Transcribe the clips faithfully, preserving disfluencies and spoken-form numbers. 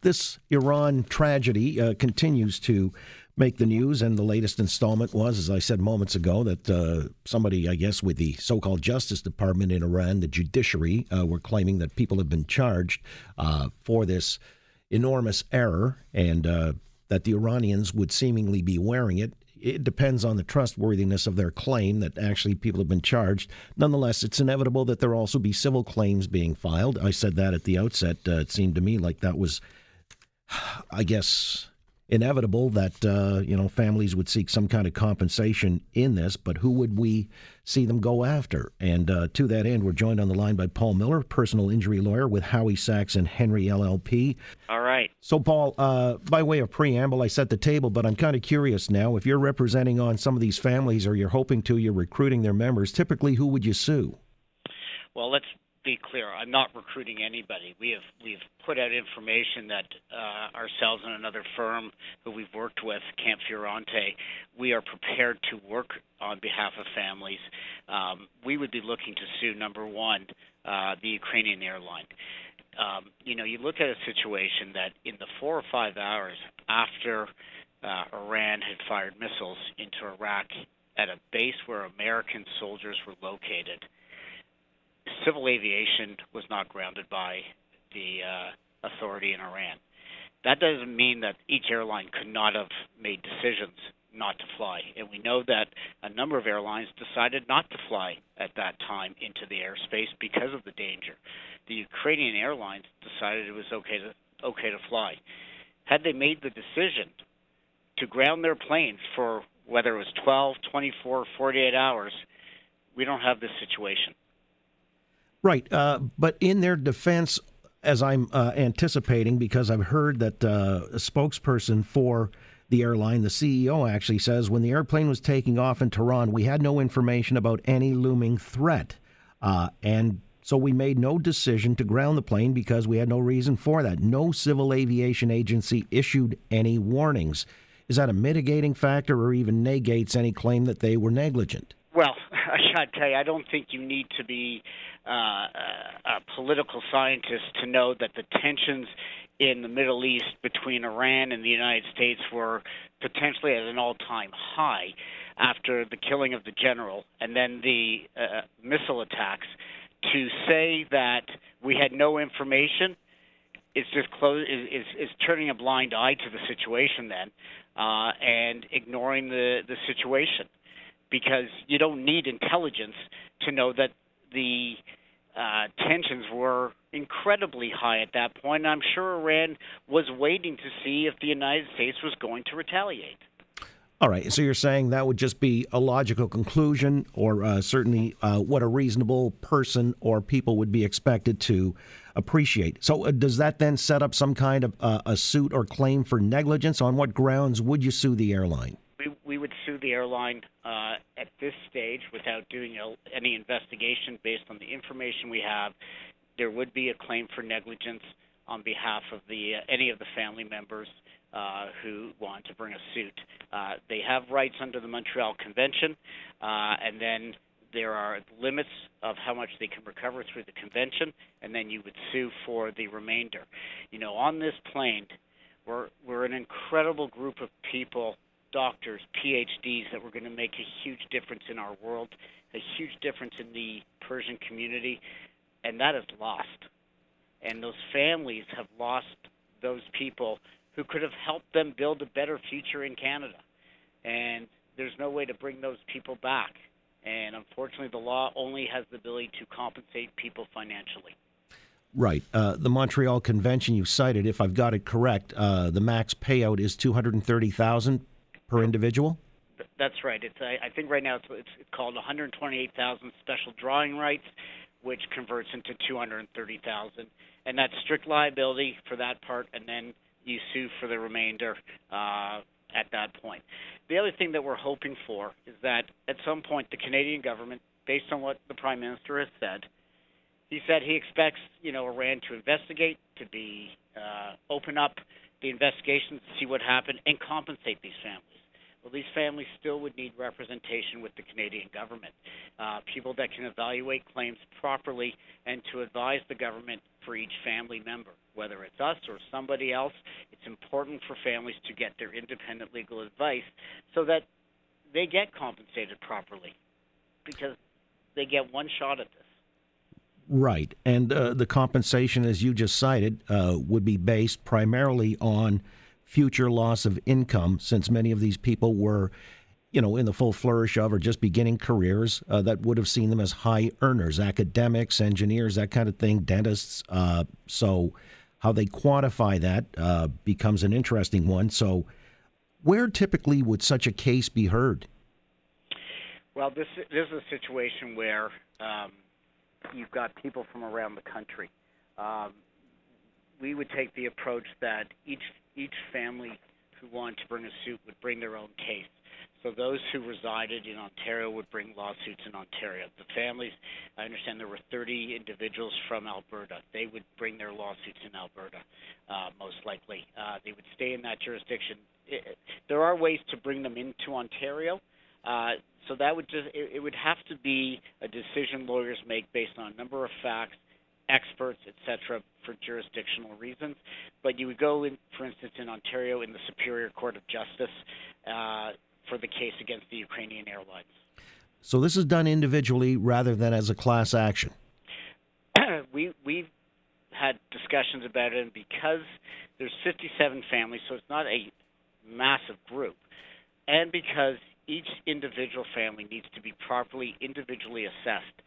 This Iran tragedy uh, continues to make the news, and the latest installment was, as I said moments ago, that uh, somebody, I guess, with the so-called Justice Department in Iran, the judiciary, uh, were claiming that people have been charged uh, for this enormous error, and uh, that the Iranians would seemingly be wearing it. It depends on the trustworthiness of their claim that actually people have been charged. Nonetheless, it's inevitable that there will also be civil claims being filed. I said that at the outset. Uh, it seemed to me like that was... I guess, inevitable that, uh, you know, families would seek some kind of compensation in this, but who would we see them go after? And uh, to that end, we're joined on the line by Paul Miller, personal injury lawyer with Howie Sachs and Henry L L P. All right. So, Paul, uh, by way of preamble, I set the table, but I'm kind of curious now. If you're representing on some of these families or you're hoping to, you're recruiting their members, typically who would you sue? Well, let's be clear, I'm not recruiting anybody. We have we've put out information that uh, ourselves and another firm who we've worked with, Camp Fiorante, we are prepared to work on behalf of families. Um, we would be looking to sue, number one, uh, the Ukrainian airline. Um, you know, you look at a situation that in the four or five hours after uh, Iran had fired missiles into Iraq at a base where American soldiers were located, civil aviation was not grounded by the uh, authority in Iran. That doesn't mean that each airline could not have made decisions not to fly. And we know that a number of airlines decided not to fly at that time into the airspace because of the danger. The Ukrainian airlines decided it was okay to, okay to fly. Had they made the decision to ground their planes for whether it was twelve, twenty-four, forty-eight hours, we don't have this situation. Right, uh, but in their defense, as I'm uh, anticipating, because I've heard that uh, a spokesperson for the airline, the C E O, actually says, when the airplane was taking off in Tehran, we had no information about any looming threat. Uh, and so we made no decision to ground the plane because we had no reason for that. No civil aviation agency issued any warnings. Is that a mitigating factor or even negates any claim that they were negligent? Well, I gotta tell you, I don't think you need to be uh, a political scientist to know that the tensions in the Middle East between Iran and the United States were potentially at an all-time high after the killing of the general and then the uh, missile attacks. To say that we had no information is just close, is, is turning a blind eye to the situation then uh, and ignoring the, the situation. Because you don't need intelligence to know that the uh, tensions were incredibly high at that point. I'm sure Iran was waiting to see if the United States was going to retaliate. All right, so you're saying that would just be a logical conclusion or uh, certainly uh, what a reasonable person or people would be expected to appreciate. So uh, does that then set up some kind of uh, a suit or claim for negligence? On what grounds would you sue the airline? We, we would sue the airline uh, at this stage without doing any investigation based on the information we have. There would be a claim for negligence on behalf of the uh, any of the family members uh, who want to bring a suit. Uh, they have rights under the Montreal Convention, uh, and then there are limits of how much they can recover through the convention, and then you would sue for the remainder. You know, on this plane, we're we're an incredible group of people, doctors, P H Ds, that were going to make a huge difference in our world, a huge difference in the Persian community, and that is lost. And those families have lost those people who could have helped them build a better future in Canada. And there's no way to bring those people back. And unfortunately, the law only has the ability to compensate people financially. Right. Uh, the Montreal Convention you cited, if I've got it correct, uh, the max payout is two hundred thirty thousand dollars per individual? That's right. It's I, I think right now it's, it's called one hundred twenty-eight thousand special drawing rights. which converts into two hundred thirty thousand dollars. And that's strict liability for that part, and then you sue for the remainder uh, at that point. The other thing that we're hoping for is that at some point the Canadian government, based on what the Prime Minister has said, he said he expects, you know, Iran to investigate, to be uh, open up the investigations, see what happened, and compensate these families. Well, these families still would need representation with the Canadian government, uh, people that can evaluate claims properly and to advise the government for each family member. Whether it's us or somebody else, it's important for families to get their independent legal advice so that they get compensated properly, because they get one shot at this. Right. And uh, the compensation, as you just cited, uh, would be based primarily on future loss of income, since many of these people were, you know, in the full flourish of or just beginning careers uh, that would have seen them as high earners, academics, engineers, that kind of thing, dentists. Uh, so how they quantify that uh, becomes an interesting one. So where typically would such a case be heard? Well, this, this is a situation where um, you've got people from around the country. Um, we would take the approach that each each family who wanted to bring a suit would bring their own case. So those who resided in Ontario would bring lawsuits in Ontario. The families, I understand there were thirty individuals from Alberta. They would bring their lawsuits in Alberta, uh, most likely. Uh, they would stay in that jurisdiction. It, there are ways to bring them into Ontario. Uh, so that would just, it, it would have to be a decision lawyers make based on a number of facts, experts, et cetera, for jurisdictional reasons. But you would go, in, for instance, in Ontario in the Superior Court of Justice uh, for the case against the Ukrainian Airlines. So this is done individually rather than as a class action? we, we've had discussions about it, and because there's fifty-seven families, so it's not a massive group, and because each individual family needs to be properly individually assessed,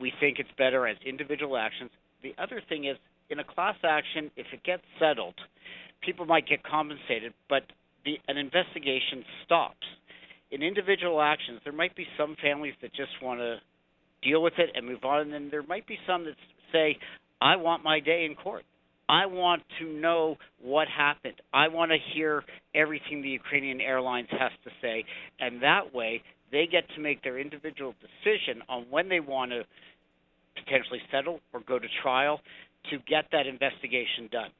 we think it's better as individual actions. The other thing is, in a class action, if it gets settled, people might get compensated, but the, an investigation stops. In individual actions, there might be some families that just want to deal with it and move on, and then there might be some that say, I want my day in court. I want to know what happened. I want to hear everything the Ukrainian Airlines has to say, and that way they get to make their individual decision on when they want to potentially settle or go to trial to get that investigation done.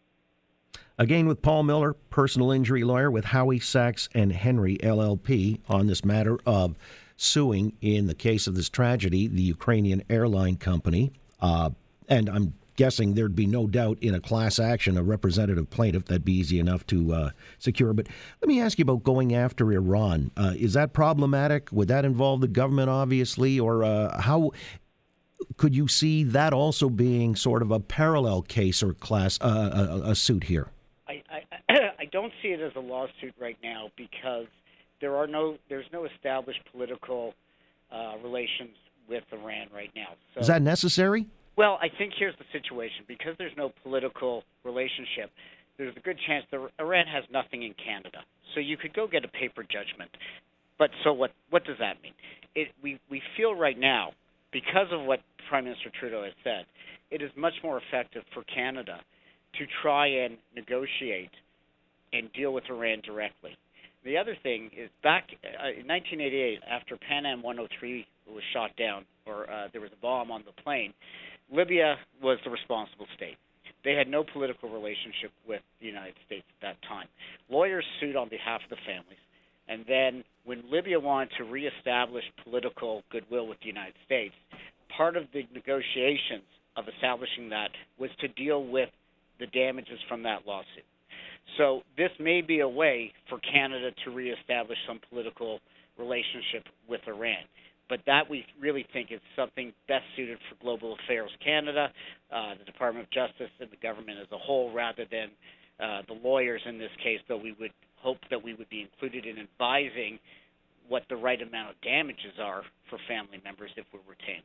Again, with Paul Miller, personal injury lawyer with Howie Sachs and Henry L L P, on this matter of suing in the case of this tragedy, the Ukrainian airline company. Uh, and I'm guessing there'd be no doubt in a class action, a representative plaintiff, that'd be easy enough to uh, secure. But let me ask you about going after Iran. Uh, is that problematic? Would that involve the government, obviously? Or uh, how could you see that also being sort of a parallel case or class, uh, a, a suit here? I, I, I don't see it as a lawsuit right now because there are no, there's no established political uh, relations with Iran right now. So, is that necessary? Well, I think here's the situation. Because there's no political relationship, there's a good chance that Iran has nothing in Canada. So you could go get a paper judgment. But so what, what does that mean? It, we, we feel right now, because of what Prime Minister Trudeau has said, it is much more effective for Canada to try and negotiate and deal with Iran directly. The other thing is, back in nineteen eighty-eight, after Pan Am one oh three was shot down, or uh, there was a bomb on the plane, Libya was the responsible state. They had no political relationship with the United States at that time. Lawyers sued on behalf of the families. And then when Libya wanted to reestablish political goodwill with the United States, part of the negotiations of establishing that was to deal with the damages from that lawsuit. So this may be a way for Canada to reestablish some political relationship with Iran. But that, we really think, is something best suited for Global Affairs Canada, uh, the Department of Justice, and the government as a whole, rather than uh, the lawyers in this case, though we would hope that we would be included in advising what the right amount of damages are for family members if we're retained.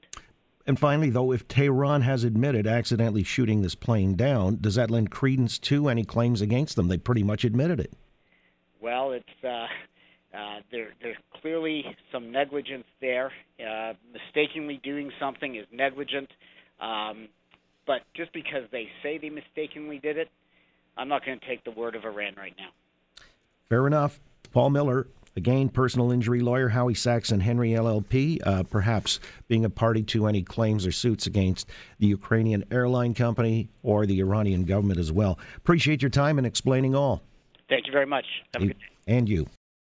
And finally, though, if Tehran has admitted accidentally shooting this plane down, does that lend credence to any claims against them? They pretty much admitted it. Well, it's... Uh, Uh, there, there's clearly some negligence there. Uh, mistakenly doing something is negligent, um, but just because they say they mistakenly did it, I'm not going to take the word of Iran right now. Fair enough. Paul Miller, again, personal injury lawyer, Howie Sachs and Henry L L P, uh, perhaps being a party to any claims or suits against the Ukrainian airline company or the Iranian government as well. Appreciate your time and explaining all. Thank you very much. Have a good day. And you.